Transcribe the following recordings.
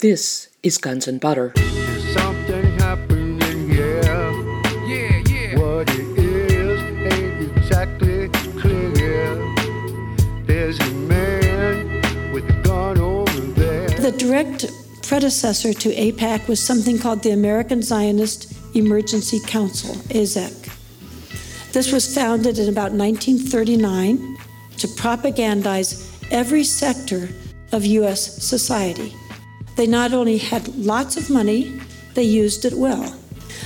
This is Guns N' Butter. There's something happening here. Yeah, yeah. What it is ain't exactly clear. There's a man with a gun over there. The direct predecessor to AIPAC was something called the American Zionist Emergency Council, AZEC. This was founded in about 1939 to propagandize every sector of U.S. society. They not only had lots of money, they used it well.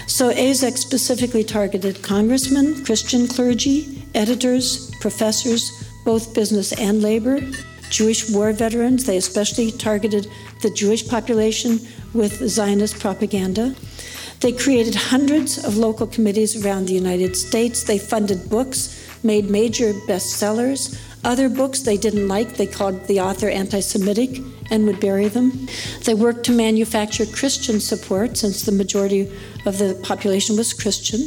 So AZEC specifically targeted congressmen, Christian clergy, editors, professors, both business and labor, Jewish war veterans. They especially targeted the Jewish population with Zionist propaganda. They created hundreds of local committees around the United States. They funded books, made major bestsellers. Other books they didn't like, they called the author anti-Semitic and would bury them. They worked to manufacture Christian support, since the majority of the population was Christian.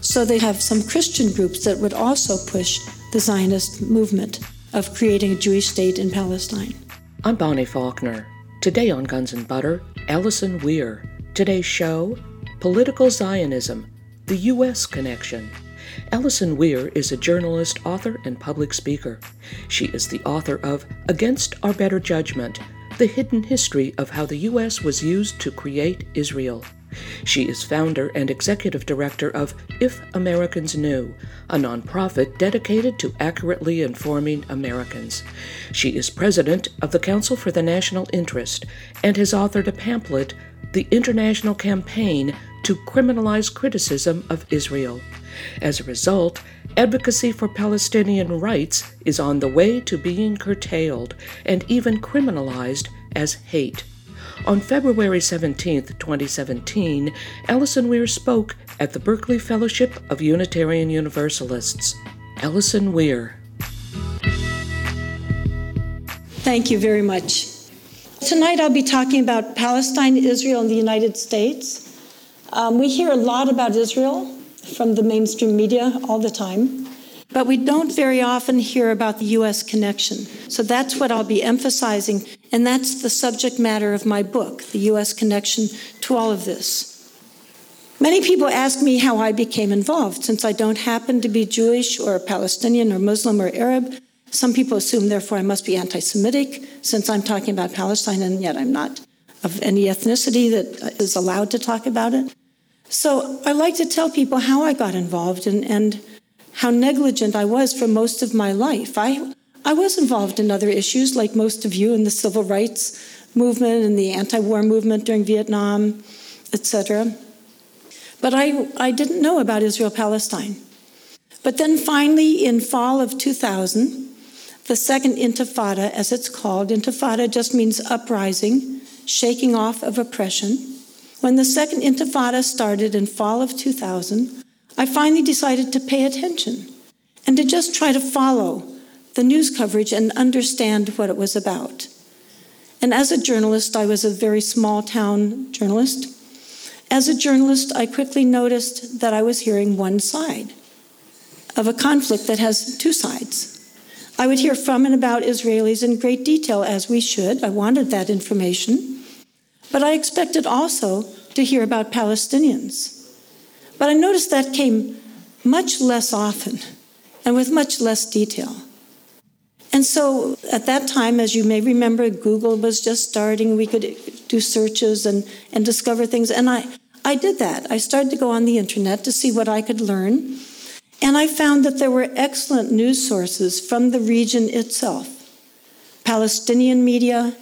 So they have some Christian groups that would also push the Zionist movement of creating a Jewish state in Palestine. I'm Bonnie Faulkner. Today on Guns N' Butter, Allison Weir. Today's show, Political Zionism, the U.S. Connection. Allison Weir is a journalist, author, and public speaker. She is the author of Against Our Better Judgment, The Hidden History of How the U.S. Was Used to Create Israel. She is founder and executive director of If Americans Knew, a nonprofit dedicated to accurately informing Americans. She is president of the Council for the National Interest and has authored a pamphlet, The International Campaign to Criminalize Criticism of Israel. As a result, advocacy for Palestinian rights is on the way to being curtailed and even criminalized as hate. On February 17, 2017, Allison Weir spoke at the Berkeley Fellowship of Unitarian Universalists. Allison Weir. Thank you very much. Tonight I'll be talking about Palestine, Israel, and the United States. We hear a lot about Israel from the mainstream media all the time, but we don't very often hear about the U.S. connection. So that's what I'll be emphasizing, and that's the subject matter of my book, The U.S. Connection to All of This. Many people ask me how I became involved, since I don't happen to be Jewish or Palestinian or Muslim or Arab. Some people assume, therefore, I must be anti-Semitic, since I'm talking about Palestine, and yet I'm not of any ethnicity that is allowed to talk about it. So I like to tell people how I got involved and how negligent I was for most of my life. I was involved in other issues, like most of you, in the civil rights movement and the anti-war movement during Vietnam, etc. But I didn't know about Israel-Palestine. But then finally, in fall of 2000, the Second Intifada, as it's called — Intifada just means uprising, shaking off of oppression — when the Second Intifada started in fall of 2000, I finally decided to pay attention and to just try to follow the news coverage and understand what it was about. And as a journalist — I was a very small town journalist — as a journalist, I quickly noticed that I was hearing one side of a conflict that has two sides. I would hear from and about Israelis in great detail, as we should. I wanted that information. But I expected also to hear about Palestinians. But I noticed that came much less often and with much less detail. And so at that time, as you may remember, Google was just starting. We could do searches and discover things. And I did that. I started to go on the internet to see what I could learn. And I found that there were excellent news sources from the region itself: Palestinian media,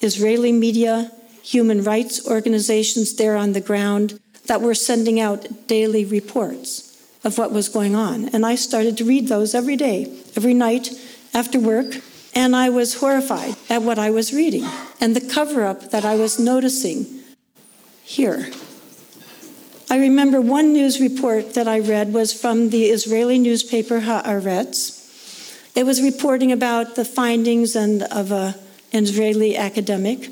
Israeli media, human rights organizations there on the ground that were sending out daily reports of what was going on. And I started to read those every day, every night after work. And I was horrified at what I was reading and the cover-up that I was noticing here. I remember one news report that I read was from the Israeli newspaper Haaretz. It was reporting about the findings of an Israeli academic.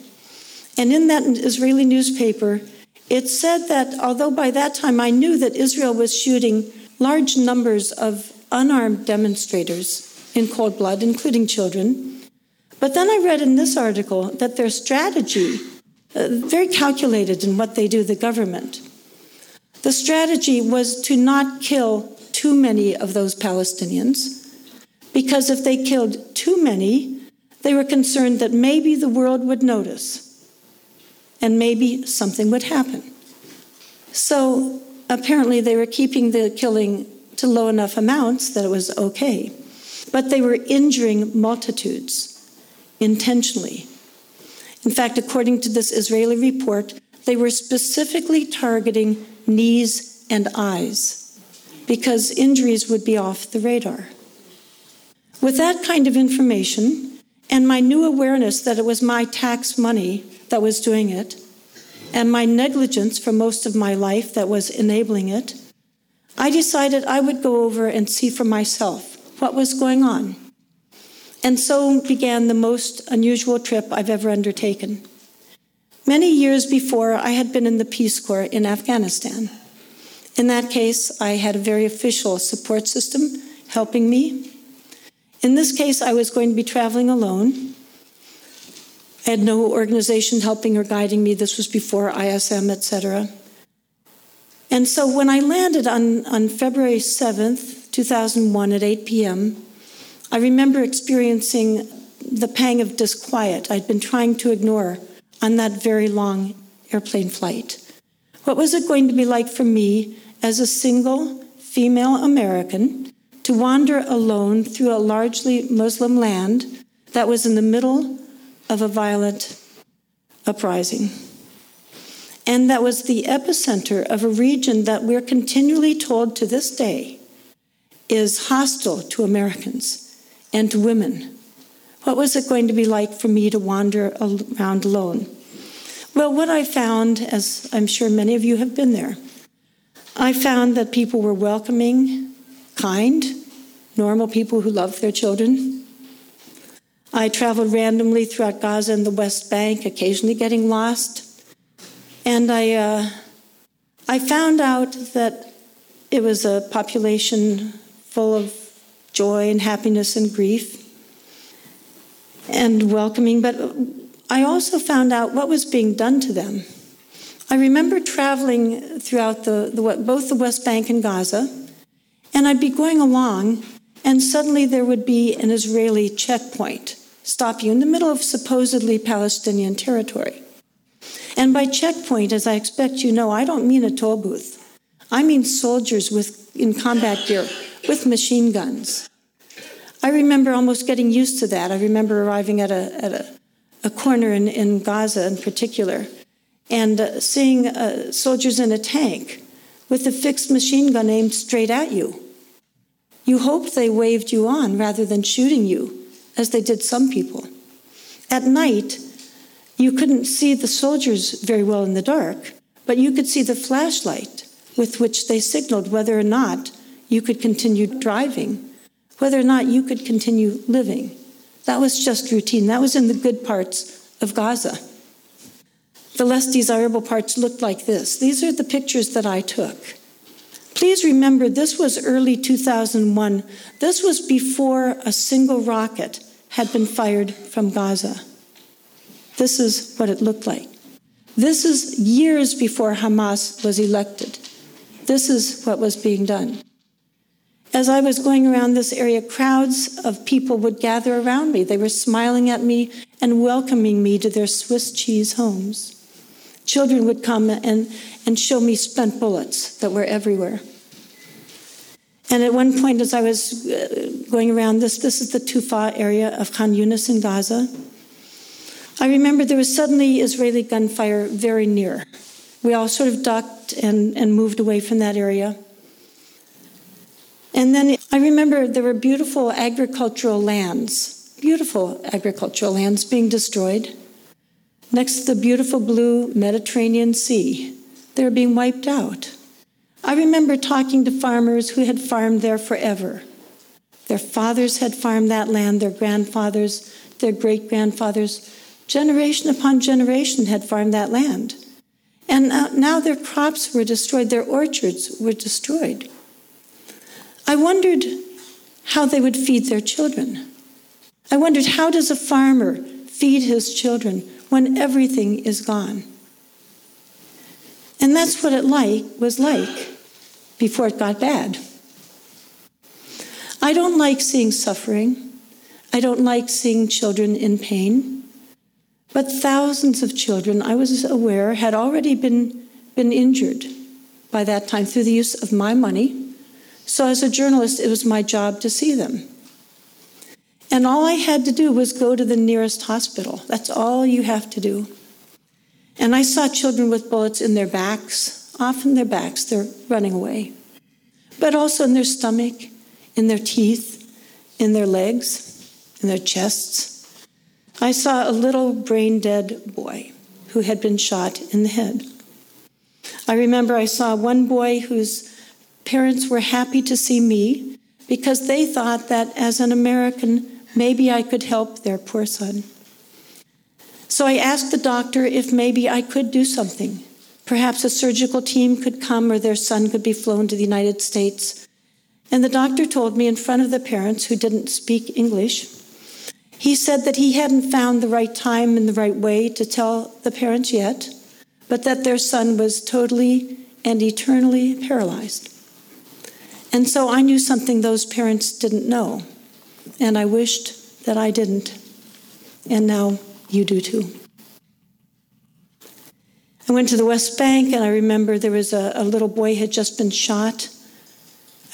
And in that Israeli newspaper, it said that although by that time I knew that Israel was shooting large numbers of unarmed demonstrators in cold blood, including children, but then I read in this article that their strategy very calculated in what they do, the government. The strategy was to not kill too many of those Palestinians, because if they killed too many, they were concerned that maybe the world would notice and maybe something would happen. So apparently they were keeping the killing to low enough amounts that it was okay. But they were injuring multitudes intentionally. In fact, according to this Israeli report, they were specifically targeting knees and eyes because injuries would be off the radar. With that kind of information and my new awareness that it was my tax money that was doing it and my negligence for most of my life that was enabling it, I decided I would go over and see for myself what was going on. And so began the most unusual trip I've ever undertaken. Many years before, I had been in the Peace Corps in Afghanistan. In that case, I had a very official support system helping me. In this case, I was going to be traveling alone. I had no organization helping or guiding me. This was before ISM, etc. And so when I landed on February 7th, 2001 at 8 p.m., I remember experiencing the pang of disquiet I'd been trying to ignore on that very long airplane flight. What was it going to be like for me as a single female American to wander alone through a largely Muslim land that was in the middle of a violent uprising? And that was the epicenter of a region that we're continually told to this day is hostile to Americans and to women. What was it going to be like for me to wander around alone? Well, what I found, as I'm sure many of you have been there, I found that people were welcoming, kind, normal people who love their children. I traveled randomly throughout Gaza and the West Bank, occasionally getting lost. And I found out that it was a population full of joy and happiness and grief and welcoming, but I also found out what was being done to them. I remember traveling throughout both the West Bank and Gaza, and I'd be going along, and suddenly there would be an Israeli checkpoint, stop you in the middle of supposedly Palestinian territory. And by checkpoint, as I expect you know, I don't mean a toll booth. I mean soldiers in combat gear with machine guns. I remember almost getting used to that. I remember arriving at a corner in Gaza in particular and seeing soldiers in a tank with a fixed machine gun aimed straight at you. You hoped they waved you on rather than shooting you, as they did some people. At night, you couldn't see the soldiers very well in the dark, but you could see the flashlight with which they signaled whether or not you could continue driving, whether or not you could continue living. That was just routine. That was in the good parts of Gaza. The less desirable parts looked like this. These are the pictures that I took. Please remember, this was early 2001. This was before a single rocket had been fired from Gaza. This is what it looked like. This is years before Hamas was elected. This is what was being done. As I was going around this area, crowds of people would gather around me. They were smiling at me and welcoming me to their Swiss cheese homes. Children would come and show me spent bullets that were everywhere. And at one point, as I was going around this is the Tufa area of Khan Yunus in Gaza. I remember there was suddenly Israeli gunfire very near. We all sort of ducked and moved away from that area. And then I remember there were beautiful agricultural lands being destroyed. Next to the beautiful blue Mediterranean Sea, they were being wiped out. I remember talking to farmers who had farmed there forever. Their fathers had farmed that land, their grandfathers, their great-grandfathers. Generation upon generation had farmed that land. And now their crops were destroyed, their orchards were destroyed. I wondered how they would feed their children. I wondered, how does a farmer feed his children when everything is gone. And that's what it was like before it got bad. I don't like seeing suffering. I don't like seeing children in pain. But thousands of children, I was aware, had already been injured by that time through the use of my money. So as a journalist, it was my job to see them. And all I had to do was go to the nearest hospital. That's all you have to do. And I saw children with bullets in their backs, often their backs, they're running away, but also in their stomach, in their teeth, in their legs, in their chests. I saw a little brain-dead boy who had been shot in the head. I remember I saw one boy whose parents were happy to see me because they thought that as an American, maybe I could help their poor son. So I asked the doctor if maybe I could do something. Perhaps a surgical team could come or their son could be flown to the United States. And the doctor told me in front of the parents who didn't speak English, he said that he hadn't found the right time and the right way to tell the parents yet, but that their son was totally and eternally paralyzed. And so I knew something those parents didn't know. And I wished that I didn't. And now you do too. I went to the West Bank, and I remember there was a little boy had just been shot.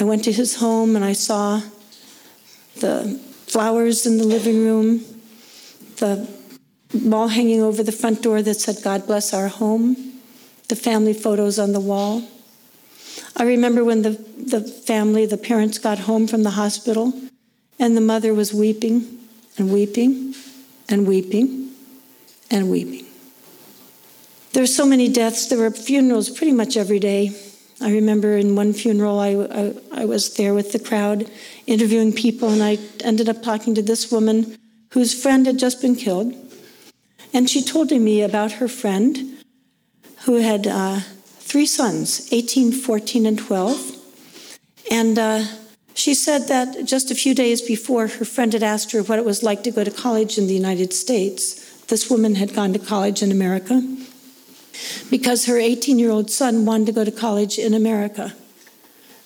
I went to his home, and I saw the flowers in the living room, the ball hanging over the front door that said, "God bless our home," the family photos on the wall. I remember when the family, the parents, got home from the hospital, and the mother was weeping and weeping and weeping and weeping. There were so many deaths. There were funerals pretty much every day. I remember in one funeral, I was there with the crowd interviewing people, and I ended up talking to this woman whose friend had just been killed. And she told me about her friend who had three sons, 18, 14, and 12. And she said that just a few days before, her friend had asked her what it was like to go to college in the United States. This woman had gone to college in America because her 18-year-old son wanted to go to college in America.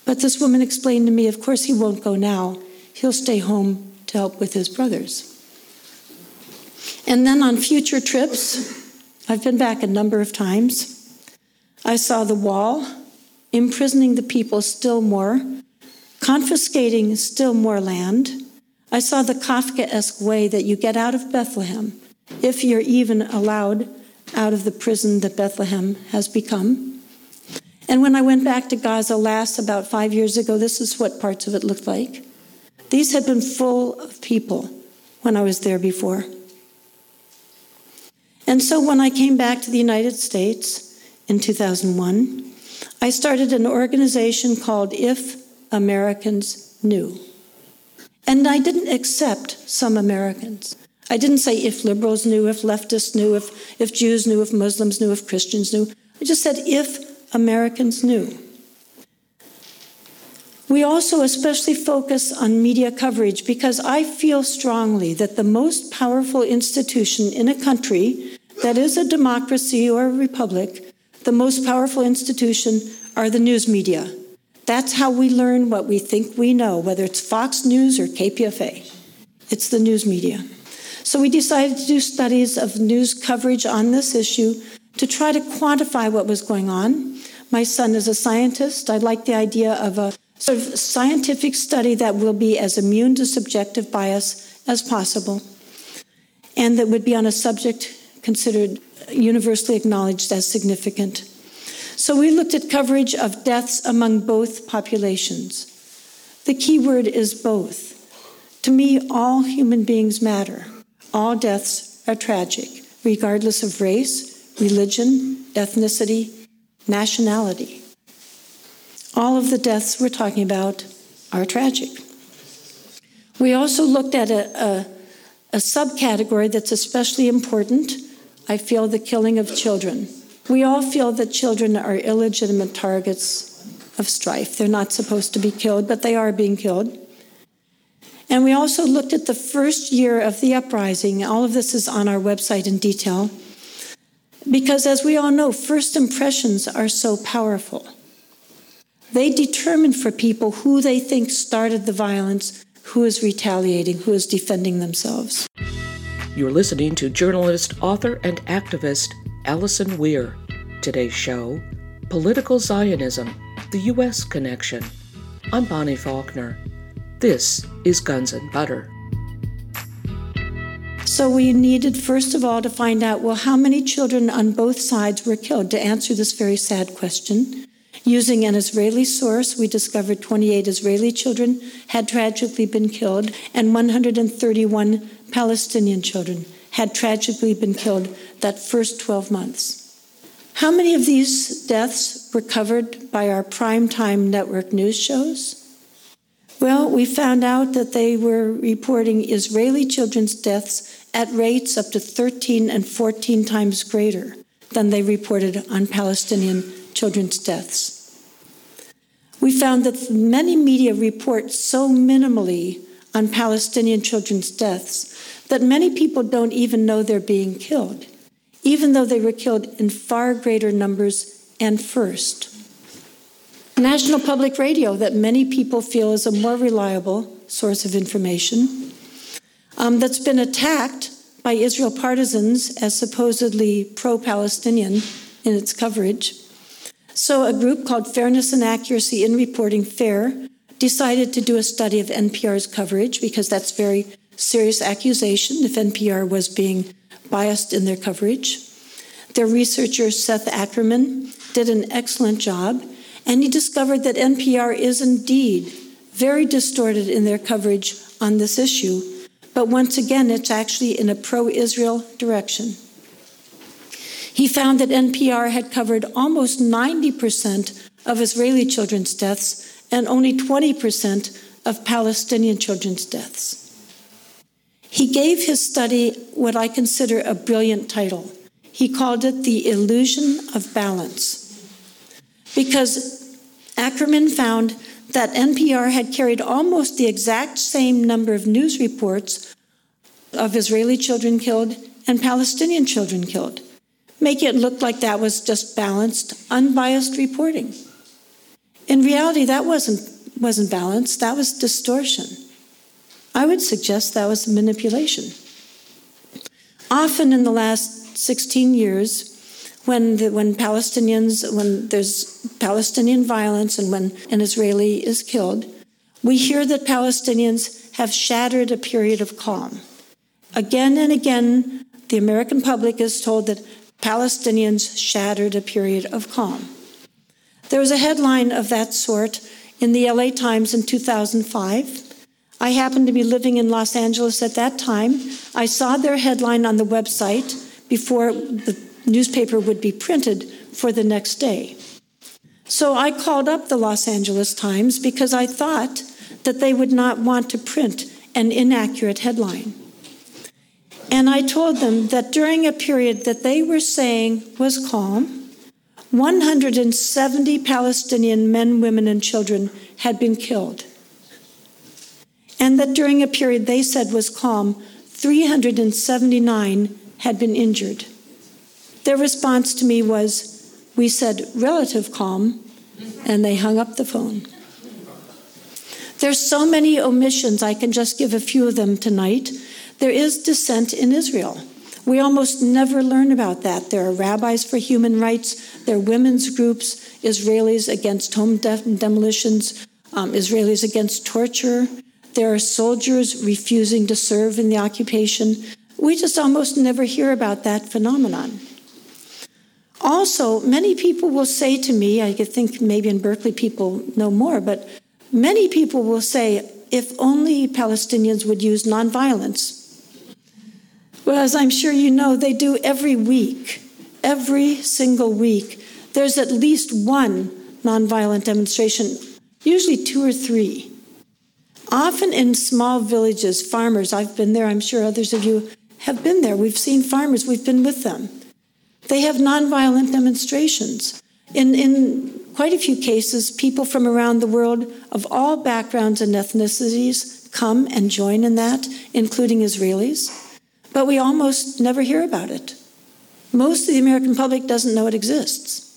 But this woman explained to me, of course he won't go now. He'll stay home to help with his brothers. And then on future trips, I've been back a number of times, I saw the wall imprisoning the people still more, confiscating still more land. I saw the Kafkaesque way that you get out of Bethlehem, if you're even allowed out of the prison that Bethlehem has become. And when I went back to Gaza last, about 5 years ago, this is what parts of it looked like. These had been full of people when I was there before. And so when I came back to the United States in 2001, I started an organization called If Americans Knew. And I didn't accept some Americans. I didn't say if liberals knew, if leftists knew, if Jews knew, if Muslims knew, if Christians knew. I just said if Americans knew. We also especially focus on media coverage because I feel strongly that the most powerful institution in a country that is a democracy or a republic, the most powerful institution are the news media. That's how we learn what we think we know, whether it's Fox News or KPFA. It's the news media. So we decided to do studies of news coverage on this issue to try to quantify what was going on. My son is a scientist. I like the idea of a sort of scientific study that will be as immune to subjective bias as possible, and that would be on a subject considered universally acknowledged as significant. So we looked at coverage of deaths among both populations. The key word is both. To me, all human beings matter. All deaths are tragic, regardless of race, religion, ethnicity, nationality. All of the deaths we're talking about are tragic. We also looked at a subcategory that's especially important. I feel the killing of children. We all feel that children are illegitimate targets of strife. They're not supposed to be killed, but they are being killed. And we also looked at the first year of the uprising. All of this is on our website in detail. Because as we all know, first impressions are so powerful. They determine for people who they think started the violence, who is retaliating, who is defending themselves. You're listening to journalist, author, and activist Allison Weir. Today's show, Political Zionism, the U.S. Connection. I'm Bonnie Faulkner. This is Guns N' Butter. So we needed, first of all, to find out, well, how many children on both sides were killed, to answer this very sad question. Using an Israeli source, we discovered 28 Israeli children had tragically been killed, and 131 Palestinian children had tragically been killed that first 12 months. How many of these deaths were covered by our primetime network news shows? Well, we found out that they were reporting Israeli children's deaths at rates up to 13 and 14 times greater than they reported on Palestinian children's deaths. We found that many media report so minimally on Palestinian children's deaths that many people don't even know they're being killed, even though they were killed in far greater numbers and first. National Public Radio, that many people feel is a more reliable source of information, that's been attacked by Israel partisans as supposedly pro-Palestinian in its coverage. So a group called Fairness and Accuracy in Reporting, FAIR, decided to do a study of NPR's coverage, because that's very serious accusation if NPR was being biased in their coverage. Their researcher, Seth Ackerman, did an excellent job. And he discovered that NPR is indeed very distorted in their coverage on this issue. But once again, it's actually in a pro-Israel direction. He found that NPR had covered almost 90% of Israeli children's deaths and only 20% of Palestinian children's deaths. He gave his study what I consider a brilliant title. He called it The Illusion of Balance. Because Ackerman found that NPR had carried almost the exact same number of news reports of Israeli children killed and Palestinian children killed, making it look like that was just balanced, unbiased reporting. In reality, that wasn't balanced. That was distortion. I would suggest that was manipulation. Often in the last 16 years, when there's Palestinian violence and when an Israeli is killed, we hear that Palestinians have shattered a period of calm. Again and again, the American public is told that Palestinians shattered a period of calm. There was a headline of that sort in the LA Times in 2005. I happened to be living in Los Angeles at that time. I saw their headline on the website before the newspaper would be printed for the next day. So I called up the Los Angeles Times because I thought that they would not want to print an inaccurate headline. And I told them that during a period that they were saying was calm, 170 Palestinian men, women, and children had been killed. And that during a period they said was calm, 379 had been injured. Their response to me was, we said relative calm, and they hung up the phone. There's so many omissions, I can just give a few of them tonight. There is dissent in Israel. We almost never learn about that. There are rabbis for human rights, there are women's groups, Israelis against home demolitions, Israelis against torture. There are soldiers refusing to serve in the occupation. We just almost never hear about that phenomenon. Also, many people will say to me, I think maybe in Berkeley people know more, but many people will say, if only Palestinians would use nonviolence. Well, as I'm sure you know, they do every week, every single week. There's at least one nonviolent demonstration, usually two or three. Often in small villages, farmers, I've been there, I'm sure others of you have been there. We've seen farmers, we've been with them. They have nonviolent demonstrations. In quite a few cases, people from around the world of all backgrounds and ethnicities come and join in that, including Israelis, but we almost never hear about it. Most of the American public doesn't know it exists.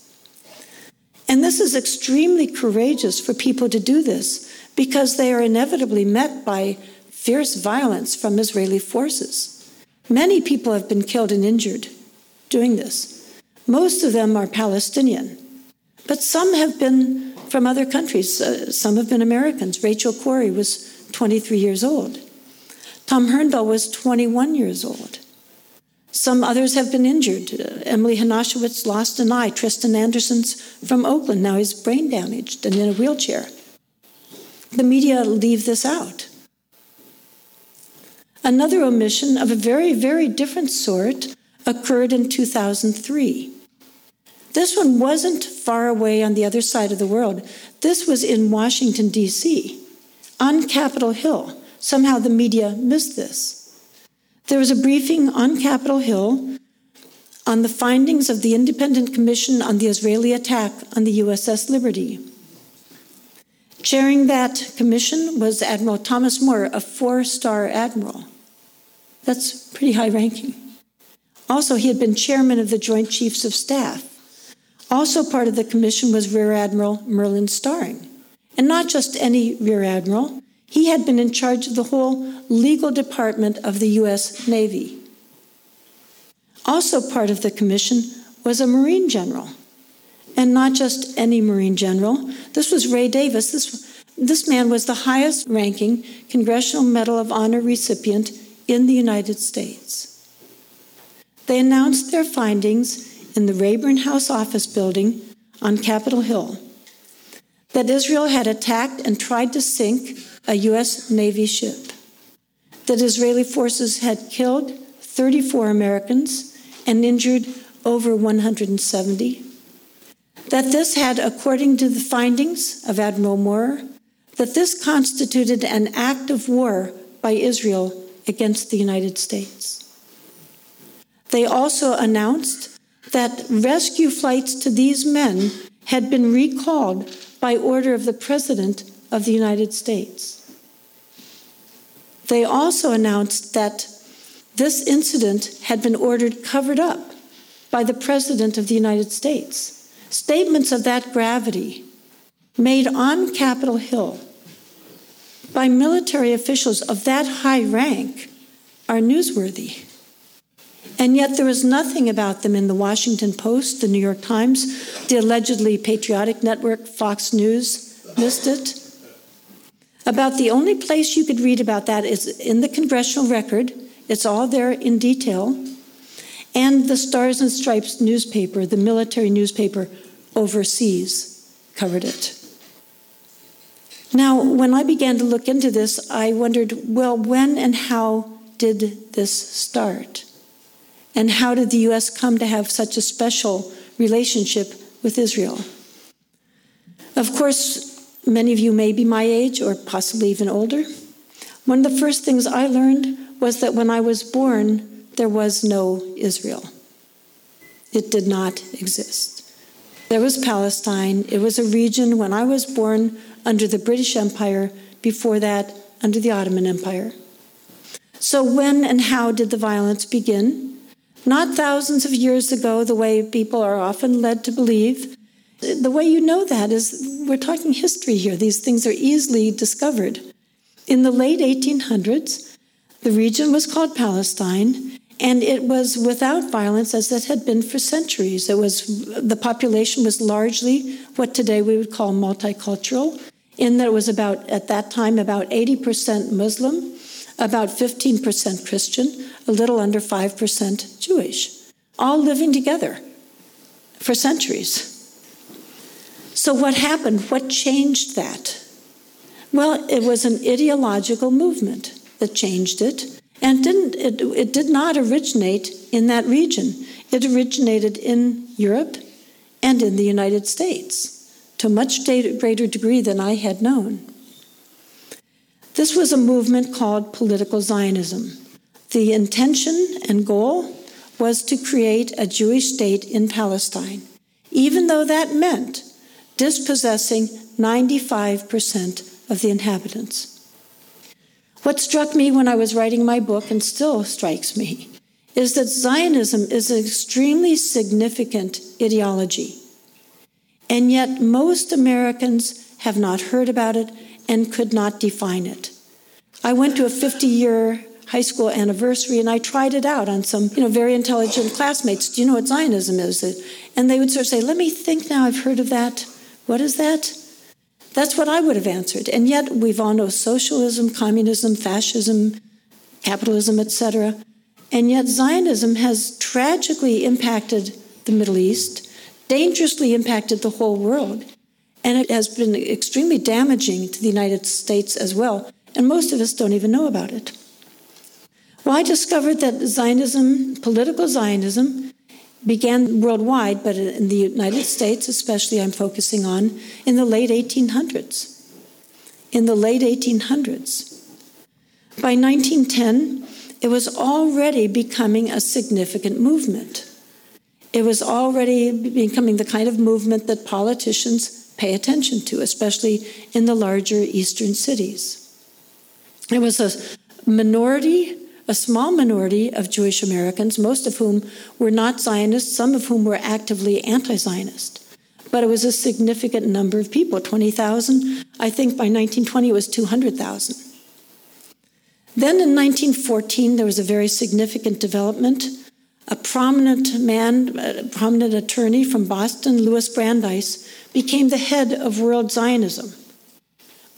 And this is extremely courageous for people to do this because they are inevitably met by fierce violence from Israeli forces. Many people have been killed and injured doing this. Most of them are Palestinian, but some have been from other countries. Some have been Americans. Rachel Corrie was 23 years old. Tom Hurndall was 21 years old. Some others have been injured. Emily Henochowicz lost an eye. Tristan Anderson's from Oakland. Now he's brain damaged and in a wheelchair. The media leave this out. Another omission of a very, very different sort occurred in 2003. This one wasn't far away on the other side of the world. This was in Washington, D.C., on Capitol Hill. Somehow the media missed this. There was a briefing on Capitol Hill on the findings of the Independent Commission on the Israeli attack on the USS Liberty. Chairing that commission was Admiral Thomas Moore, a 4-star admiral. That's pretty high ranking. Also, he had been chairman of the Joint Chiefs of Staff. Also part of the commission was Rear Admiral Merlin Starring. And not just any Rear Admiral. He had been in charge of the whole legal department of the U.S. Navy. Also part of the commission was a Marine general, and not just any Marine general. This was Ray Davis. This man was the highest-ranking Congressional Medal of Honor recipient in the United States. They announced their findings in the Rayburn House office building on Capitol Hill that Israel had attacked and tried to sink a U.S. Navy ship, that Israeli forces had killed 34 Americans and injured over 170, that this had, according to the findings of Admiral Moore, that this constituted an act of war by Israel against the United States. They also announced that rescue flights to these men had been recalled by order of the President of the United States. They also announced that this incident had been ordered covered up by the President of the United States. Statements of that gravity made on Capitol Hill by military officials of that high rank are newsworthy. And yet there was nothing about them in the Washington Post, the New York Times, the allegedly patriotic network Fox News missed it. About the only place you could read about that is in the Congressional Record. It's all there in detail. And the Stars and Stripes newspaper, the military newspaper overseas, covered it. Now, when I began to look into this, I wondered, well, when and how did this start? And how did the U.S. come to have such a special relationship with Israel? Of course, many of you may be my age or possibly even older. One of the first things I learned was that when I was born, there was no Israel. It did not exist. There was Palestine. It was a region when I was born under the British Empire, before that under the Ottoman Empire. So when and how did the violence begin? Not thousands of years ago, the way people are often led to believe. The way you know that is we're talking history here. These things are easily discovered. In the late 1800s, the region was called Palestine, and it was without violence as it had been for centuries. The population was largely what today we would call multicultural, in that it was at that time about 80% Muslim, about 15% Christian, a little under 5% Jewish, all living together for centuries. So what happened? What changed that? Well, it was an ideological movement that changed it, and it did not originate in that region. It originated in Europe and in the United States to a much greater degree than I had known. This was a movement called political Zionism. The intention and goal was to create a Jewish state in Palestine, even though that meant dispossessing 95% of the inhabitants. What struck me when I was writing my book, and still strikes me, is that Zionism is an extremely significant ideology. And yet most Americans have not heard about it and could not define it. I went to a 50-year high school anniversary, and I tried it out on some, very intelligent classmates. Do you know what Zionism is? And they would sort of say, let me think now, I've heard of that. What is that? That's what I would have answered. And yet we've all known socialism, communism, fascism, capitalism, etc. And yet Zionism has tragically impacted the Middle East, dangerously impacted the whole world. And it has been extremely damaging to the United States as well. And most of us don't even know about it. Well, I discovered that Zionism, political Zionism, began worldwide, but in the United States especially I'm focusing on, in the late 1800s. By 1910, it was already becoming a significant movement. It was already becoming the kind of movement that politicians pay attention to, especially in the larger eastern cities. It was a small minority of Jewish Americans, most of whom were not Zionists, some of whom were actively anti-Zionist. But it was a significant number of people, 20,000. I think by 1920 it was 200,000. Then in 1914 there was a very significant development. A prominent attorney from Boston, Louis Brandeis, became the head of World Zionism.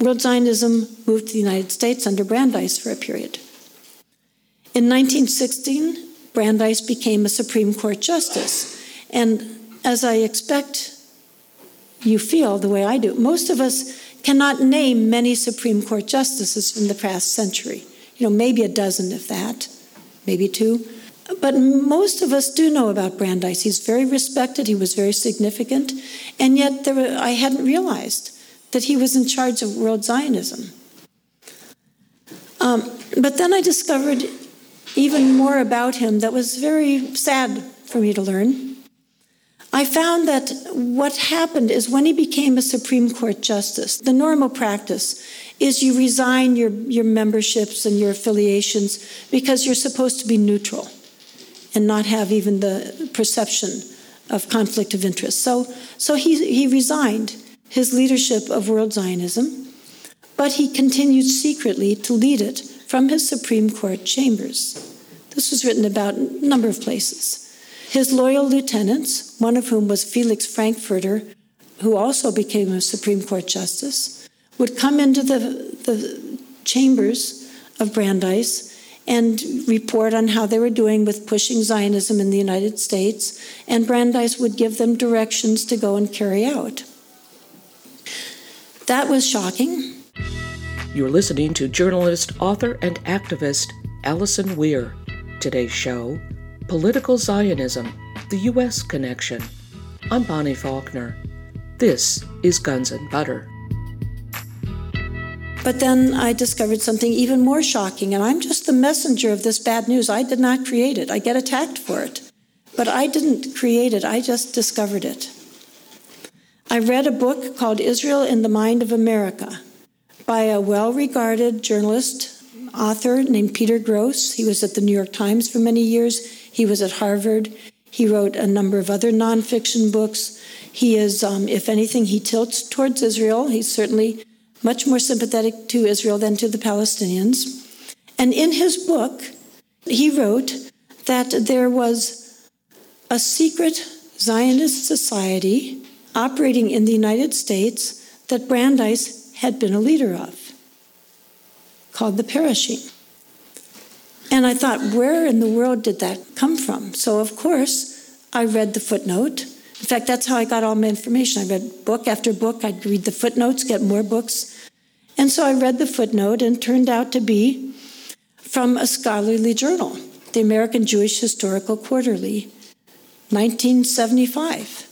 World Zionism moved to the United States under Brandeis for a period. In 1916, Brandeis became a Supreme Court justice. And as I expect you feel the way I do, most of us cannot name many Supreme Court justices from the past century. Maybe a dozen, if that, maybe two. But most of us do know about Brandeis. He's very respected. He was very significant. And yet I hadn't realized that he was in charge of World Zionism. But then I discovered even more about him that was very sad for me to learn. I found that what happened is when he became a Supreme Court justice, the normal practice is you resign your memberships and your affiliations because you're supposed to be neutral and not have even the perception of conflict of interest. So he resigned his leadership of World Zionism, but he continued secretly to lead it from his Supreme Court chambers. This was written about in a number of places. His loyal lieutenants, one of whom was Felix Frankfurter, who also became a Supreme Court justice, would come into the chambers of Brandeis and report on how they were doing with pushing Zionism in the United States, and Brandeis would give them directions to go and carry out. That was shocking. You're listening to journalist, author, and activist Allison Weir. Today's show, Political Zionism, the U.S. Connection. I'm Bonnie Faulkner. This is Guns N' Butter. But then I discovered something even more shocking, and I'm just the messenger of this bad news. I did not create it. I get attacked for it. But I didn't create it. I just discovered it. I read a book called Israel in the Mind of America by a well-regarded journalist, author named Peter Gross. He was at the New York Times for many years. He was at Harvard. He wrote a number of other nonfiction books. He is, if anything, he tilts towards Israel. He's certainly much more sympathetic to Israel than to the Palestinians. And in his book, he wrote that there was a secret Zionist society operating in the United States that Brandeis had been a leader of, called the Parushim. And I thought, where in the world did that come from? So, of course, I read the footnote. In fact, that's how I got all my information. I read book after book. I'd read the footnotes, get more books. And so I read the footnote, and it turned out to be from a scholarly journal, the American Jewish Historical Quarterly, 1975.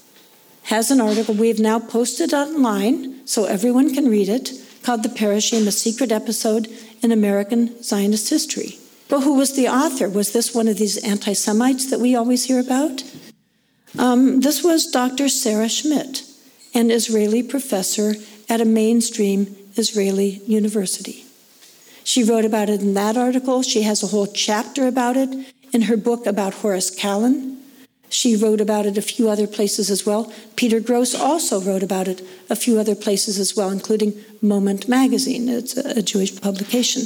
Has an article we have now posted online so everyone can read it, called The Parushim, a Secret Episode in American Zionist History. But who was the author? Was this one of these anti-Semites that we always hear about? This was Dr. Sarah Schmidt, an Israeli professor at a mainstream Israeli university. She wrote about it in that article. She has a whole chapter about it in her book about Horace Kallen. She wrote about it a few other places as well. Peter Gross also wrote about it a few other places as well, including Moment magazine. It's a Jewish publication.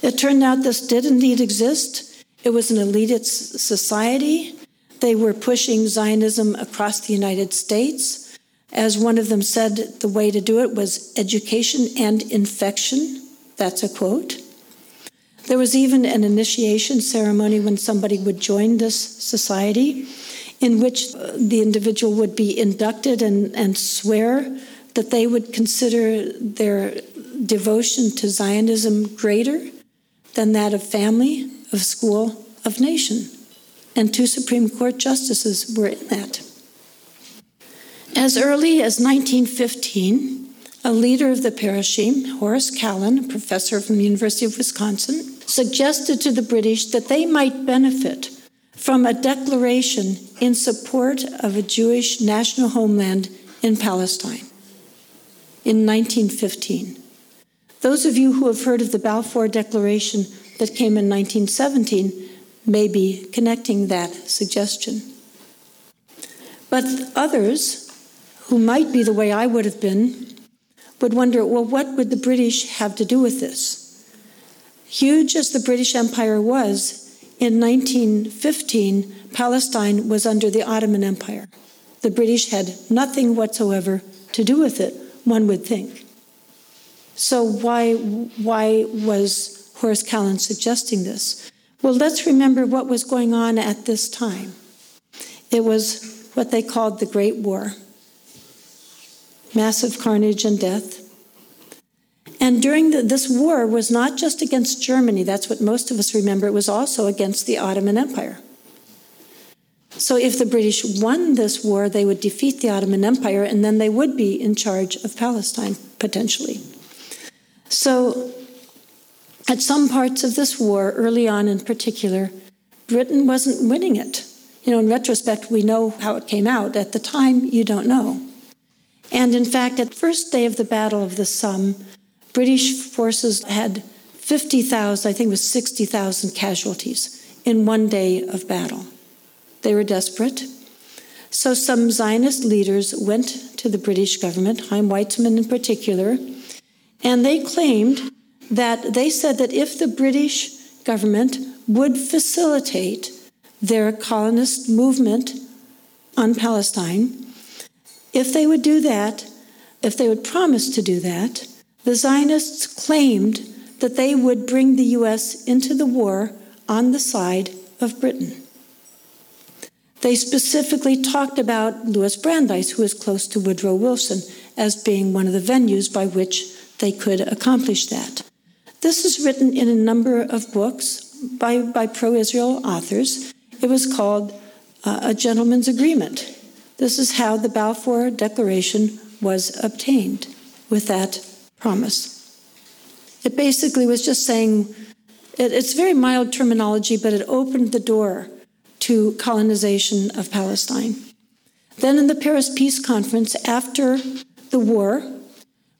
It turned out this did indeed exist. It was an elitist society. They were pushing Zionism across the United States. As one of them said, the way to do it was education and infection. That's a quote. There was even an initiation ceremony when somebody would join this society in which the individual would be inducted and swear that they would consider their devotion to Zionism greater than that of family, of school, of nation. And 2 Supreme Court justices were in that. As early as 1915, a leader of the Parushim, Horace Kallen, a professor from the University of Wisconsin, suggested to the British that they might benefit from a declaration in support of a Jewish national homeland in Palestine in 1915. Those of you who have heard of the Balfour Declaration that came in 1917 may be connecting that suggestion. But others, who might be the way I would have been, would wonder, well, what would the British have to do with this? Huge as the British Empire was, in 1915, Palestine was under the Ottoman Empire. The British had nothing whatsoever to do with it, one would think. So why was Horace Kallen suggesting this? Well, let's remember what was going on at this time. It was what they called the Great War. Massive carnage and death. And during this war was not just against Germany. That's what most of us remember. It was also against the Ottoman Empire. So if the British won this war, they would defeat the Ottoman Empire, and then they would be in charge of Palestine, potentially. So at some parts of this war, early on in particular, Britain wasn't winning it. You know, in retrospect, we know how it came out. At the time, you don't know. And in fact, at the first day of the Battle of the Somme, British forces had 50,000, I think it was 60,000 casualties in one day of battle. They were desperate. So some Zionist leaders went to the British government, Chaim Weizmann in particular, and they claimed that they said that if the British government would facilitate their colonist movement on Palestine, if they would do that, if they would promise to do that, the Zionists claimed that they would bring the U.S. into the war on the side of Britain. They specifically talked about Louis Brandeis, who was close to Woodrow Wilson, as being one of the venues by which they could accomplish that. This is written in a number of books by pro-Israel authors. It was called A Gentleman's Agreement. This is how the Balfour Declaration was obtained, with that promise. It basically was just saying, it's very mild terminology, but it opened the door to colonization of Palestine. Then in the Paris Peace Conference, after the war,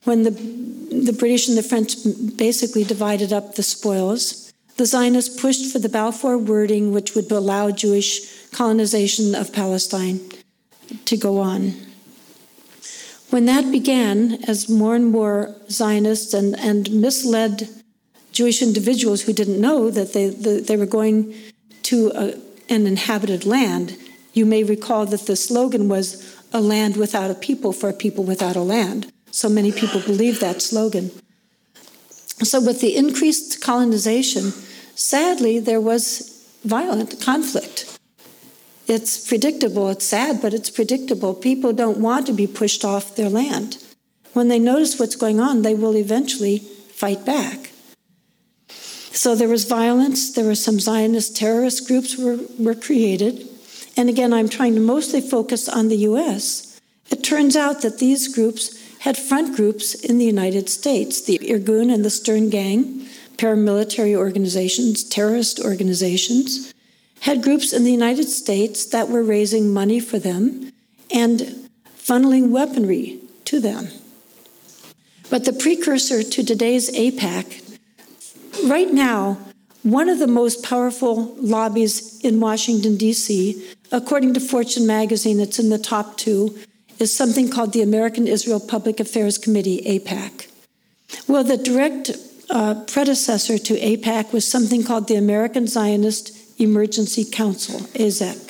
when the British and the French basically divided up the spoils, the Zionists pushed for the Balfour wording, which would allow Jewish colonization of Palestine to go on. When that began, as more and more Zionists and misled Jewish individuals who didn't know that they were going to an inhabited land, you may recall that the slogan was, "A land without a people for a people without a land." So many people believed that slogan. So with the increased colonization, sadly, there was violent conflict. It's predictable. It's sad, but it's predictable. People don't want to be pushed off their land. When they notice what's going on, they will eventually fight back. So there was violence. There were some Zionist terrorist groups were created. And again, I'm trying to mostly focus on the U.S. It turns out that these groups had front groups in the United States, the Irgun and the Stern Gang, paramilitary organizations, terrorist organizations, had groups in the United States that were raising money for them and funneling weaponry to them. But the precursor to today's AIPAC, Right now, one of the most powerful lobbies in Washington, D.C., according to Fortune magazine, it's in the top two, is something called the American Israel Public Affairs Committee, AIPAC. Well, the direct predecessor to AIPAC was something called the American Zionist Emergency Council, AZEC.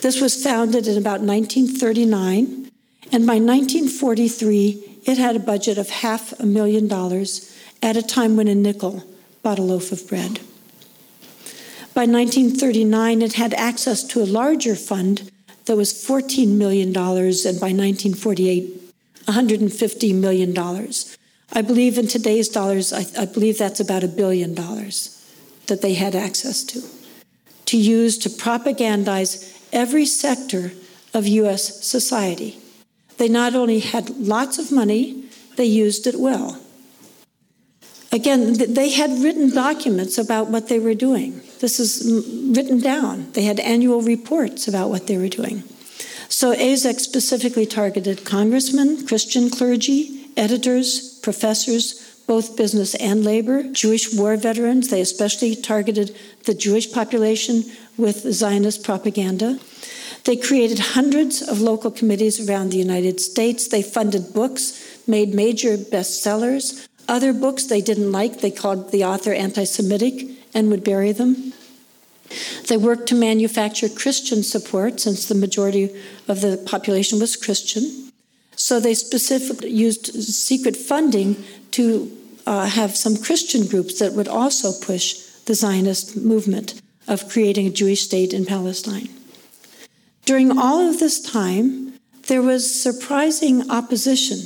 This was founded in about 1939, and by 1943, it had a budget of $500,000 at a time when a nickel bought a loaf of bread. By 1939, it had access to a larger fund that was $14 million, and by 1948, $150 million. I believe in today's dollars, I believe that's about $1 billion that they had access to use to propagandize every sector of U.S. society. They not only had lots of money, they used it well. Again, they had written documents about what they were doing. This is written down. They had annual reports about what they were doing. So AZEC specifically targeted congressmen, Christian clergy, editors, professors, both business and labor, Jewish war veterans. They especially targeted the Jewish population with Zionist propaganda. They created hundreds of local committees around the United States. They funded books, made major bestsellers. Other books they didn't like, they called the author anti-Semitic and would bury them. They worked to manufacture Christian support, since the majority of the population was Christian. So they specifically used secret funding to have some Christian groups that would also push the Zionist movement of creating a Jewish state in Palestine. During all of this time, there was surprising opposition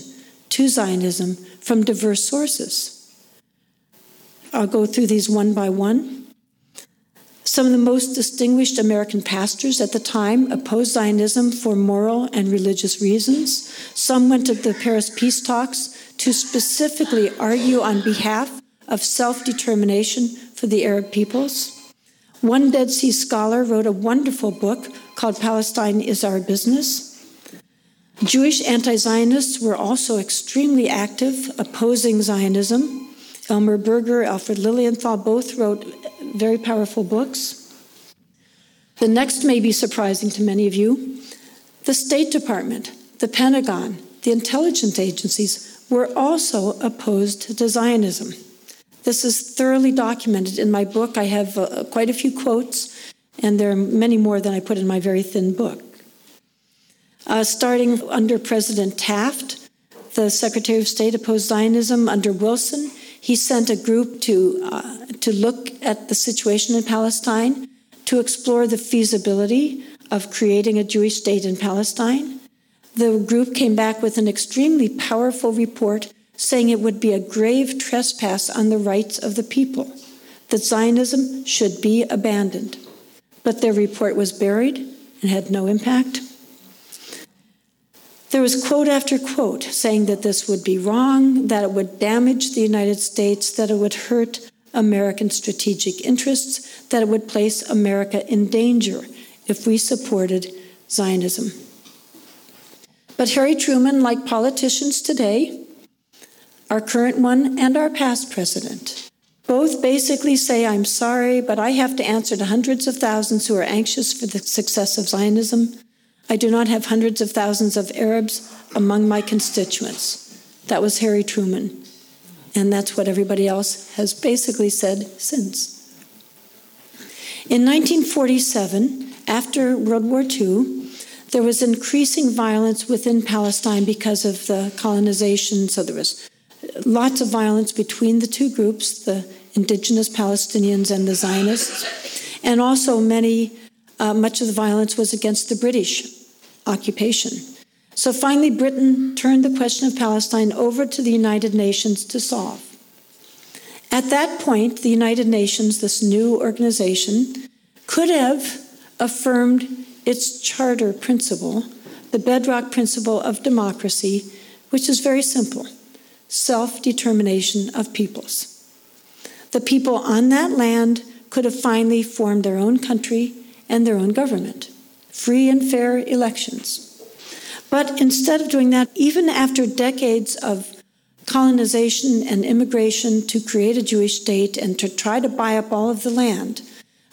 to Zionism from diverse sources. I'll go through these one by one. Some of the most distinguished American pastors at the time opposed Zionism for moral and religious reasons. Some went to the Paris peace talks to specifically argue on behalf of self-determination for the Arab peoples. One Dead Sea scholar wrote a wonderful book called Palestine is Our Business. Jewish anti-Zionists were also extremely active, opposing Zionism. Elmer Berger, Alfred Lilienthal, both wrote very powerful books. The next may be surprising to many of you. The State Department, the Pentagon, the intelligence agencies were also opposed to Zionism. This is thoroughly documented in my book. I have quite a few quotes, and there are many more than I put in my very thin book. Starting under President Taft, the Secretary of State opposed Zionism. Under Wilson, he sent a group to look at the situation in Palestine, to explore the feasibility of creating a Jewish state in Palestine. The group came back with an extremely powerful report saying it would be a grave trespass on the rights of the people, that Zionism should be abandoned. But their report was buried and had no impact. There was quote after quote saying that this would be wrong, that it would damage the United States, that it would hurt American strategic interests, that it would place America in danger if we supported Zionism. But Harry Truman, like politicians today, our current one and our past president, both basically say, I'm sorry, but I have to answer to hundreds of thousands who are anxious for the success of Zionism. I do not have hundreds of thousands of Arabs among my constituents. That was Harry Truman. And that's what everybody else has basically said since. In 1947, after World War II, there was increasing violence within Palestine because of the colonization. So there was lots of violence between the two groups, the indigenous Palestinians and the Zionists, and also much of the violence was against the British occupation. So finally, Britain turned the question of Palestine over to the United Nations to solve. At that point, the United Nations, this new organization, could have affirmed its charter principle, the bedrock principle of democracy, which is very simple: self-determination of peoples. The people on that land could have finally formed their own country and their own government, free and fair elections. But instead of doing that, even after decades of colonization and immigration to create a Jewish state and to try to buy up all of the land.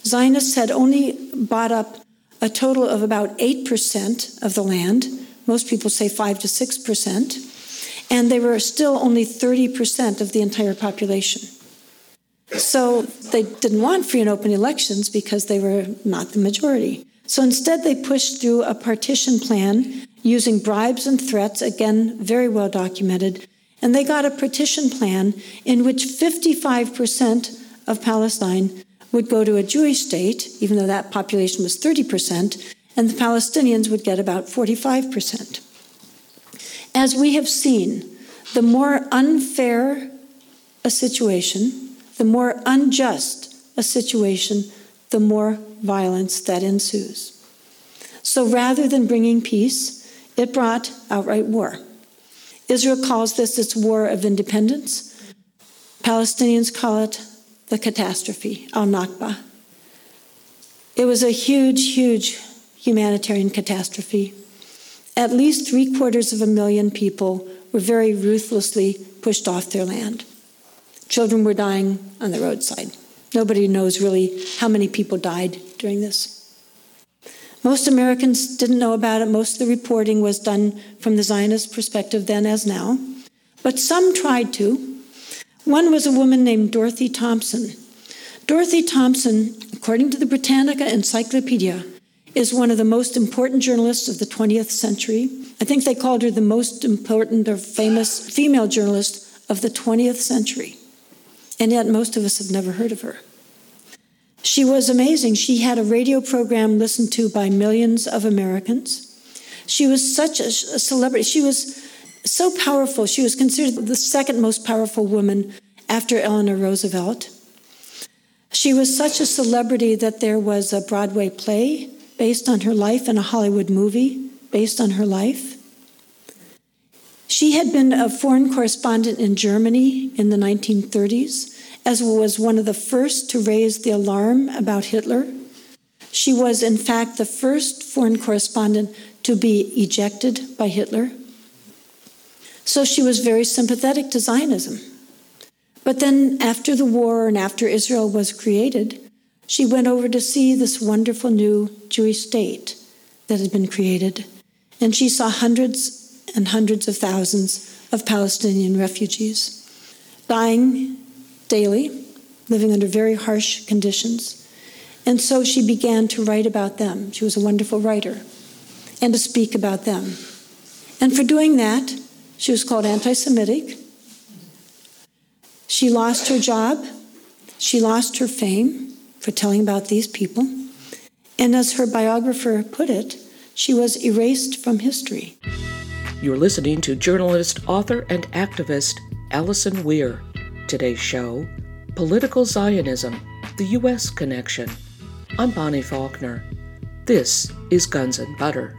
Zionists had only bought up a total of about 8% of the land. Most people say 5 to 6%. And they were still only 30% of the entire population. So they didn't want free and open elections because they were not the majority. So instead, they pushed through a partition plan using bribes and threats, again, very well documented. And they got a partition plan in which 55% of Palestine would go to a Jewish state, even though that population was 30%, and the Palestinians would get about 45%. As we have seen, the more unfair a situation, the more unjust a situation, the more violence that ensues. So rather than bringing peace, it brought outright war. Israel calls this its war of independence. Palestinians call it the catastrophe, al-Nakba. It was a huge, huge humanitarian catastrophe. At least 750,000 people were very ruthlessly pushed off their land. Children were dying on the roadside. Nobody knows really how many people died during this. Most Americans didn't know about it. Most of the reporting was done from the Zionist perspective then as now. But some tried to. One was a woman named Dorothy Thompson. Dorothy Thompson, according to the Britannica Encyclopedia, is one of the most important journalists of the 20th century. I think they called her the most important or famous female journalist of the 20th century. And yet most of us have never heard of her. She was amazing. She had a radio program listened to by millions of Americans. She was such a celebrity. She was so powerful. She was considered the second most powerful woman after Eleanor Roosevelt. She was such a celebrity that there was a Broadway play based on her life and a Hollywood movie based on her life. She had been a foreign correspondent in Germany in the 1930s, as was one of the first to raise the alarm about Hitler. She was, in fact, the first foreign correspondent to be ejected by Hitler. So she was very sympathetic to Zionism. But then after the war and after Israel was created, she went over to see this wonderful new Jewish state that had been created. And she saw hundreds and hundreds of thousands of Palestinian refugees dying daily, living under very harsh conditions. And so she began to write about them. She was a wonderful writer, and to speak about them. And for doing that, she was called anti-Semitic. She lost her job. She lost her fame for telling about these people. And as her biographer put it, she was erased from history. You're listening to journalist, author, and activist Allison Weir. Today's show, Political Zionism, the U.S. Connection. I'm Bonnie Faulkner. This is Guns N' Butter.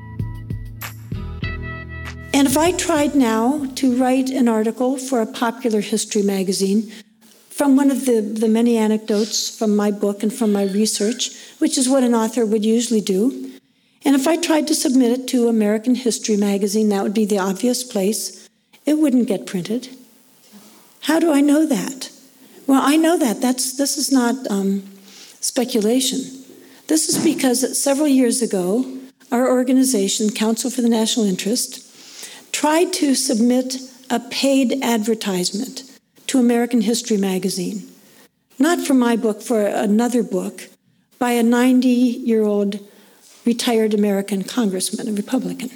And if I tried now to write an article for a popular history magazine from one of the many anecdotes from my book and from my research, which is what an author would usually do, and if I tried to submit it to American History Magazine, that would be the obvious place, it wouldn't get printed. How do I know that? Well, I know that. This is not speculation. This is because several years ago, our organization, Council for the National Interest, tried to submit a paid advertisement to American History Magazine, not for my book, for another book, by a 90-year-old retired American congressman, a Republican.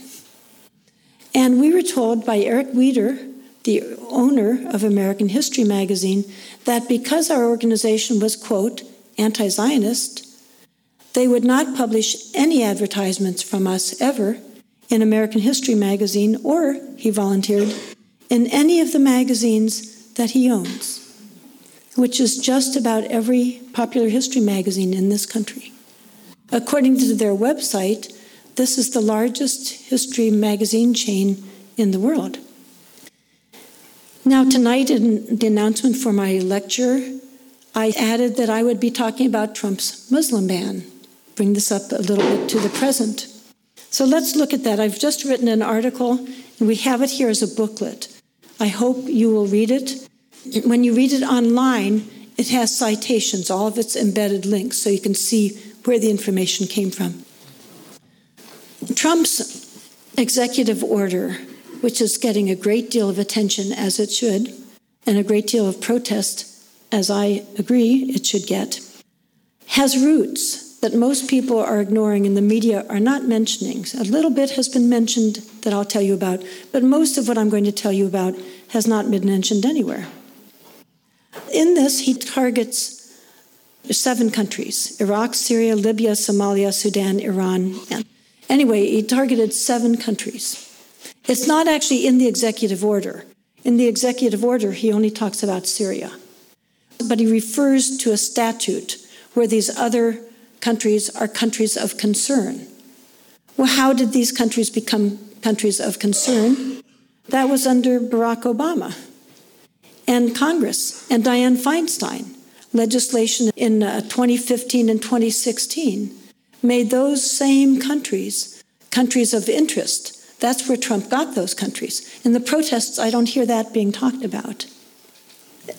And we were told by Eric Weeder, the owner of American History Magazine, that because our organization was, quote, anti-Zionist, they would not publish any advertisements from us ever in American History Magazine, or, he volunteered, in any of the magazines that he owns, which is just about every popular history magazine in this country. According to their website, this is the largest history magazine chain in the world. Now, tonight, in the announcement for my lecture, I added that I would be talking about Trump's Muslim ban. Bring this up a little bit to the present. So let's look at that. I've just written an article, and we have it here as a booklet. I hope you will read it. When you read it online, it has citations, all of its embedded links, so you can see where the information came from. Trump's executive order, which is getting a great deal of attention, as it should, and a great deal of protest, as I agree it should get, has roots that most people are ignoring and the media are not mentioning. A little bit has been mentioned that I'll tell you about, but most of what I'm going to tell you about has not been mentioned anywhere. In this, he targets 7 countries: Iraq, Syria, Libya, Somalia, Sudan, Iran. Anyway, he targeted 7 countries. It's not actually in the executive order. In the executive order, he only talks about Syria. But he refers to a statute where these other countries are countries of concern. Well, how did these countries become countries of concern? That was under Barack Obama and Congress and Dianne Feinstein. Legislation in 2015 and 2016 made those same countries countries of interest. That's where Trump got those countries. In the protests, I don't hear that being talked about.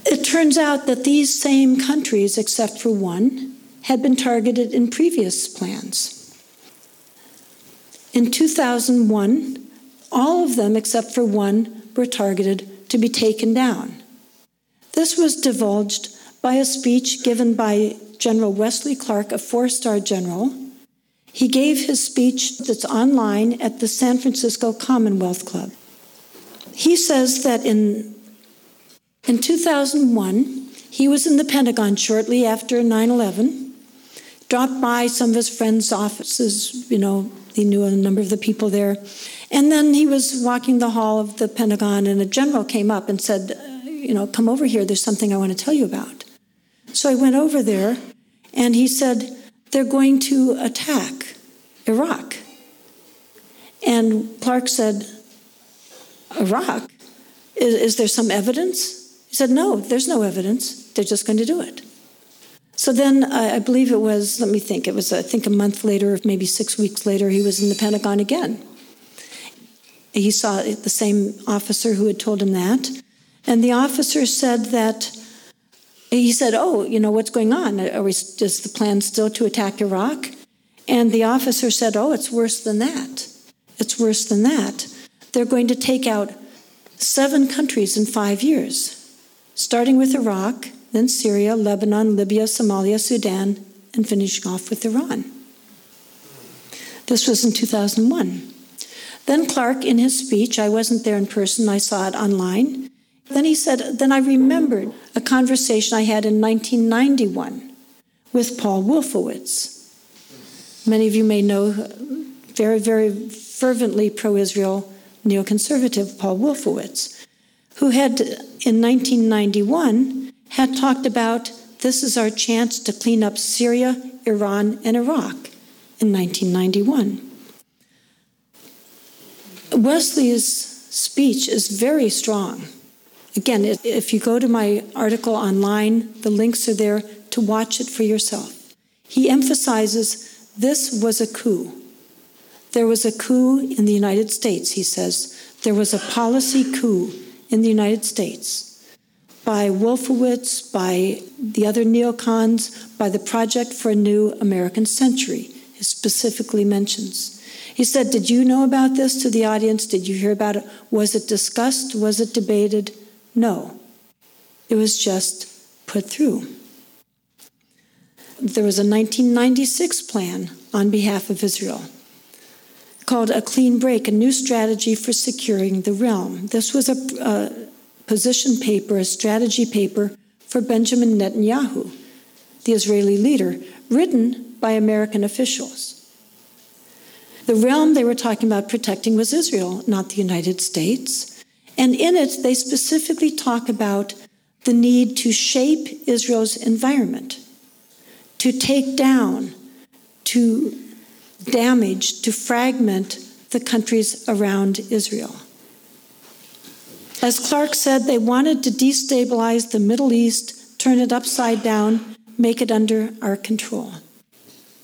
It turns out that these same countries, except for one, had been targeted in previous plans. In 2001, all of them, except for one, were targeted to be taken down. This was divulged by a speech given by General Wesley Clark, a 4-star general. He gave his speech that's online at the San Francisco Commonwealth Club. He says that in 2001, he was in the Pentagon shortly after 9/11, dropped by some of his friends' offices, he knew a number of the people there, and then he was walking the hall of the Pentagon, and a general came up and said, come over here, there's something I want to tell you about. So I went over there, and he said, they're going to attack Iraq. And Clark said, Iraq? Is there some evidence? He said, no, there's no evidence. They're just going to do it. So then I believe it was, I think a month later, maybe 6 weeks later, he was in the Pentagon again. He saw the same officer who had told him that. And the officer said that, he said, what's going on? Is the plan still to attack Iraq? And the officer said, it's worse than that. It's worse than that. They're going to take out 7 countries in 5 years, starting with Iraq, then Syria, Lebanon, Libya, Somalia, Sudan, and finishing off with Iran. This was in 2001. Then Clark, in his speech, I wasn't there in person, I saw it online. Then he said, then I remembered a conversation I had in 1991 with Paul Wolfowitz. Many of you may know very, very fervently pro-Israel neoconservative Paul Wolfowitz, who had, in 1991, had talked about this is our chance to clean up Syria, Iran, and Iraq in 1991. Wesley's speech is very strong. Again, if you go to my article online, the links are there to watch it for yourself. He emphasizes this was a coup. There was a coup in the United States, he says. There was a policy coup in the United States by Wolfowitz, by the other neocons, by the Project for a New American Century, he specifically mentions. He said, did you know about this to the audience? Did you hear about it? Was it discussed? Was it debated? No, it was just put through. There was a 1996 plan on behalf of Israel called A Clean Break, A New Strategy for Securing the Realm. This was a position paper, a strategy paper for Benjamin Netanyahu, the Israeli leader, written by American officials. The realm they were talking about protecting was Israel, not the United States. And in it, they specifically talk about the need to shape Israel's environment, to take down, to damage, to fragment the countries around Israel. As Clark said, they wanted to destabilize the Middle East, turn it upside down, make it under our control.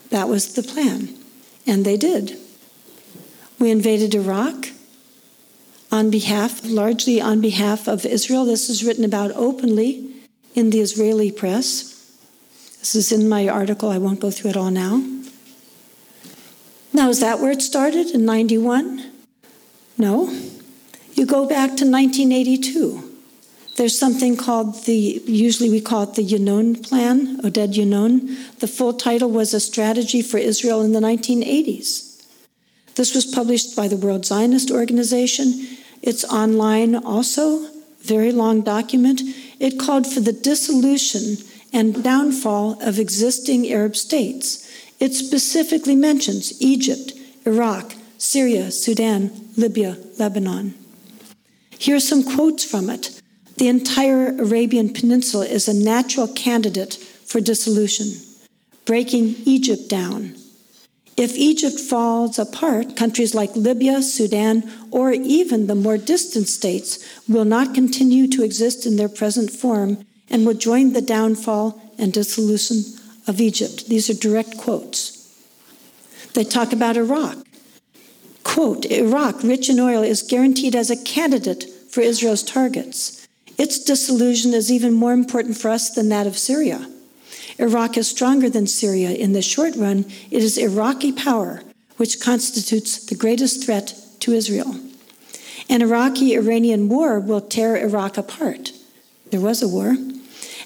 That was the plan, and they did. We invaded Iraq. largely on behalf of Israel. This is written about openly in the Israeli press. This is in my article. I won't go through it all now. Now, is that where it started, in 91? No. You go back to 1982. There's something called we call it the Yanoun Plan, Oded Yanoun. The full title was A Strategy for Israel in the 1980s. This was published by the World Zionist Organization. It's online also, very long document. It called for the dissolution and downfall of existing Arab states. It specifically mentions Egypt, Iraq, Syria, Sudan, Libya, Lebanon. Here are some quotes from it. The entire Arabian Peninsula is a natural candidate for dissolution, breaking Egypt down. If Egypt falls apart, countries like Libya, Sudan, or even the more distant states will not continue to exist in their present form and will join the downfall and dissolution of Egypt. These are direct quotes. They talk about Iraq. Quote, Iraq, rich in oil, is guaranteed as a candidate for Israel's targets. Its dissolution is even more important for us than that of Syria. Iraq is stronger than Syria. In the short run, it is Iraqi power which constitutes the greatest threat to Israel. An Iraqi-Iranian war will tear Iraq apart. There was a war.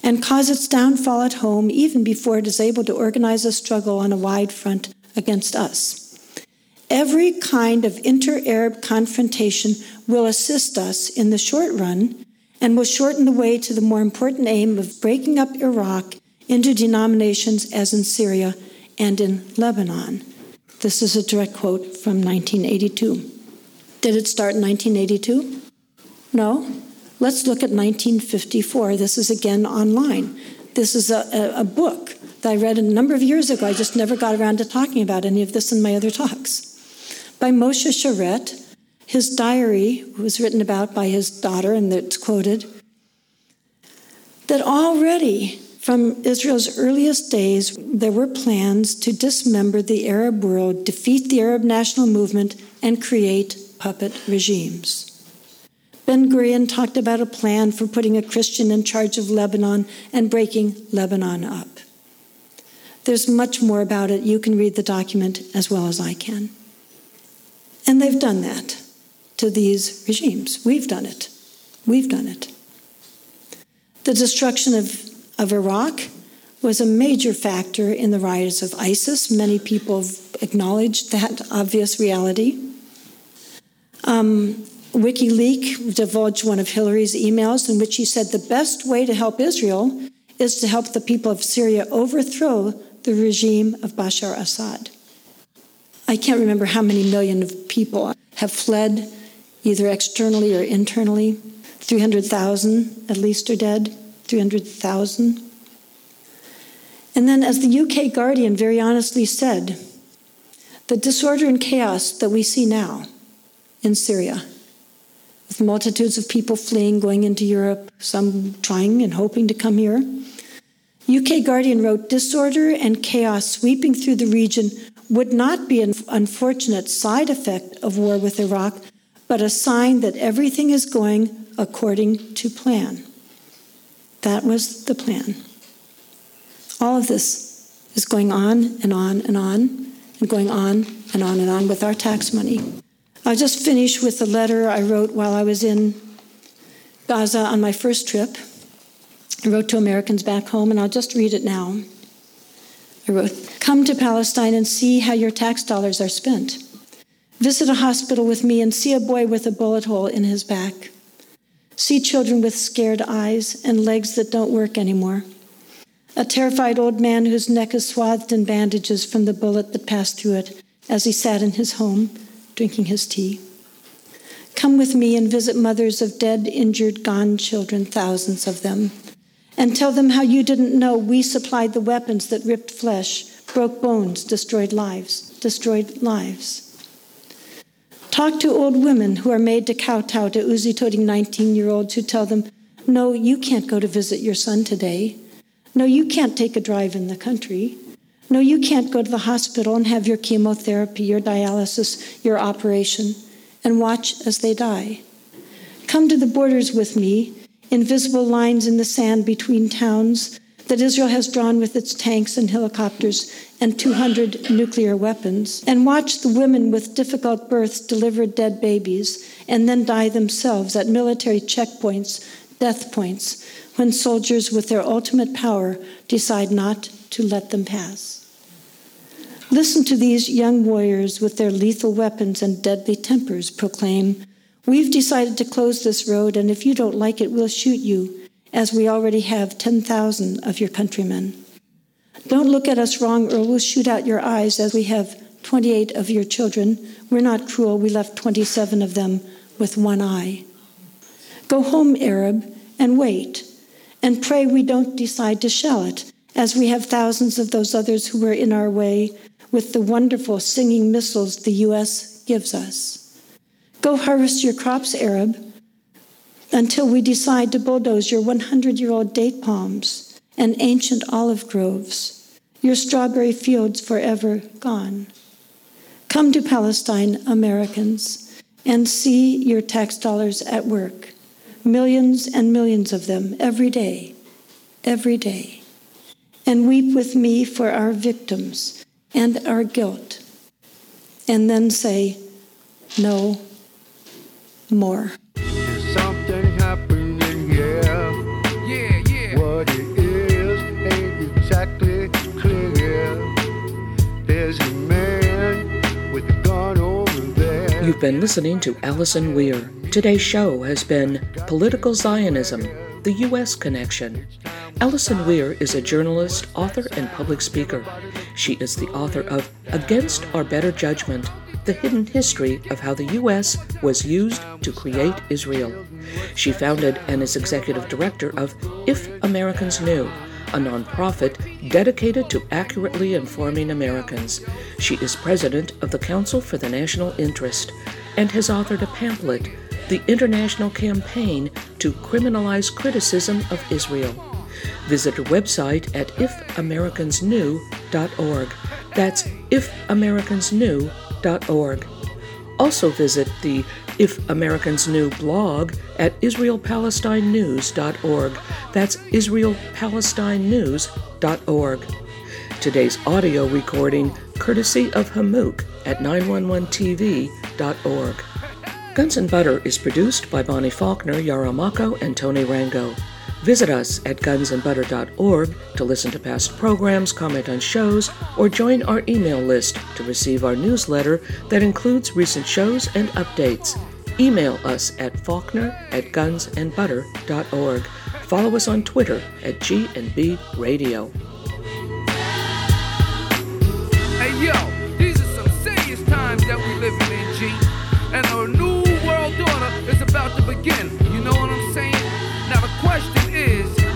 And cause its downfall at home even before it is able to organize a struggle on a wide front against us. Every kind of inter-Arab confrontation will assist us in the short run and will shorten the way to the more important aim of breaking up Iraq into denominations as in Syria and in Lebanon. This is a direct quote from 1982. Did it start in 1982? No. Let's look at 1954. This is again online. This is a book that I read a number of years ago. I just never got around to talking about any of this in my other talks. By Moshe Sharet. His diary was written about by his daughter, and it's quoted, that already from Israel's earliest days, there were plans to dismember the Arab world, defeat the Arab national movement, and create puppet regimes. Ben-Gurion talked about a plan for putting a Christian in charge of Lebanon and breaking Lebanon up. There's much more about it. You can read the document as well as I can. And they've done that to these regimes. We've done it. The destruction of Iraq was a major factor in the riots of ISIS. Many people have acknowledged that obvious reality. WikiLeaks divulged one of Hillary's emails in which he said the best way to help Israel is to help the people of Syria overthrow the regime of Bashar Assad. I can't remember how many million of people have fled, either externally or internally. 300,000 at least are dead. 300,000. And then, as the UK Guardian very honestly said, the disorder and chaos that we see now in Syria, with multitudes of people fleeing, going into Europe, some trying and hoping to come here. UK Guardian wrote, disorder and chaos sweeping through the region would not be an unfortunate side effect of war with Iraq, but a sign that everything is going according to plan. That was the plan. All of this is going on and on and on, and going on and on and on with our tax money. I'll just finish with a letter I wrote while I was in Gaza on my first trip. I wrote to Americans back home, and I'll just read it now. I wrote, come to Palestine and see how your tax dollars are spent. Visit a hospital with me and see a boy with a bullet hole in his back. See children with scared eyes and legs that don't work anymore. A terrified old man whose neck is swathed in bandages from the bullet that passed through it as he sat in his home drinking his tea. Come with me and visit mothers of dead, injured, gone children, thousands of them. And tell them how you didn't know we supplied the weapons that ripped flesh, broke bones, destroyed lives. Talk to old women who are made to kowtow to Uzi-toting 19-year-olds who tell them, no, you can't go to visit your son today. No, you can't take a drive in the country. No, you can't go to the hospital and have your chemotherapy, your dialysis, your operation, and watch as they die. Come to the borders with me, invisible lines in the sand between towns that Israel has drawn with its tanks and helicopters and 200 nuclear weapons, and watch the women with difficult births deliver dead babies and then die themselves at military checkpoints, death points, when soldiers with their ultimate power decide not to let them pass. Listen to these young warriors with their lethal weapons and deadly tempers proclaim, "We've decided to close this road, and if you don't like it, we'll shoot you, as we already have 10,000 of your countrymen. Don't look at us wrong, or we'll shoot out your eyes, as we have 28 of your children. We're not cruel. We left 27 of them with one eye. Go home, Arab, and wait, and pray we don't decide to shell it, as we have thousands of those others who were in our way with the wonderful singing missiles the U.S. gives us. Go harvest your crops, Arab, until we decide to bulldoze your 100-year-old date palms and ancient olive groves, your strawberry fields forever gone. Come to Palestine, Americans, and see your tax dollars at work, millions and millions of them every day, and weep with me for our victims and our guilt, and then say, no more." You've been listening to Allison Weir. Today's show has been Political Zionism, the U.S. Connection. Allison Weir is a journalist, author, and public speaker. She is the author of Against Our Better Judgment, the Hidden History of How the U.S. Was Used to Create Israel. She founded and is executive director of If Americans Knew, a nonprofit dedicated to accurately informing Americans. She is president of the Council for the National Interest and has authored a pamphlet, The International Campaign to Criminalize Criticism of Israel. Visit her website at ifamericansknew.org. That's ifamericansknew.org. Also visit the If Americans Knew blog at israelpalestinenews.org. That's israelpalestinenews.org. Today's audio recording, courtesy of Hamook at 911tv.org. Guns N' Butter is produced by Bonnie Faulkner, Yaramako, and Tony Rango. Visit us at gunsandbutter.org to listen to past programs, comment on shows, or join our email list to receive our newsletter that includes recent shows and updates. Email us at faulkner@gunsandbutter.org. Follow us on Twitter at G&B Radio. Hey yo, these are some serious times that we live in, G. And our new world order is about to begin. You know what I'm saying? Now the question is,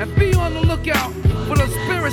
and be on the lookout for the spirit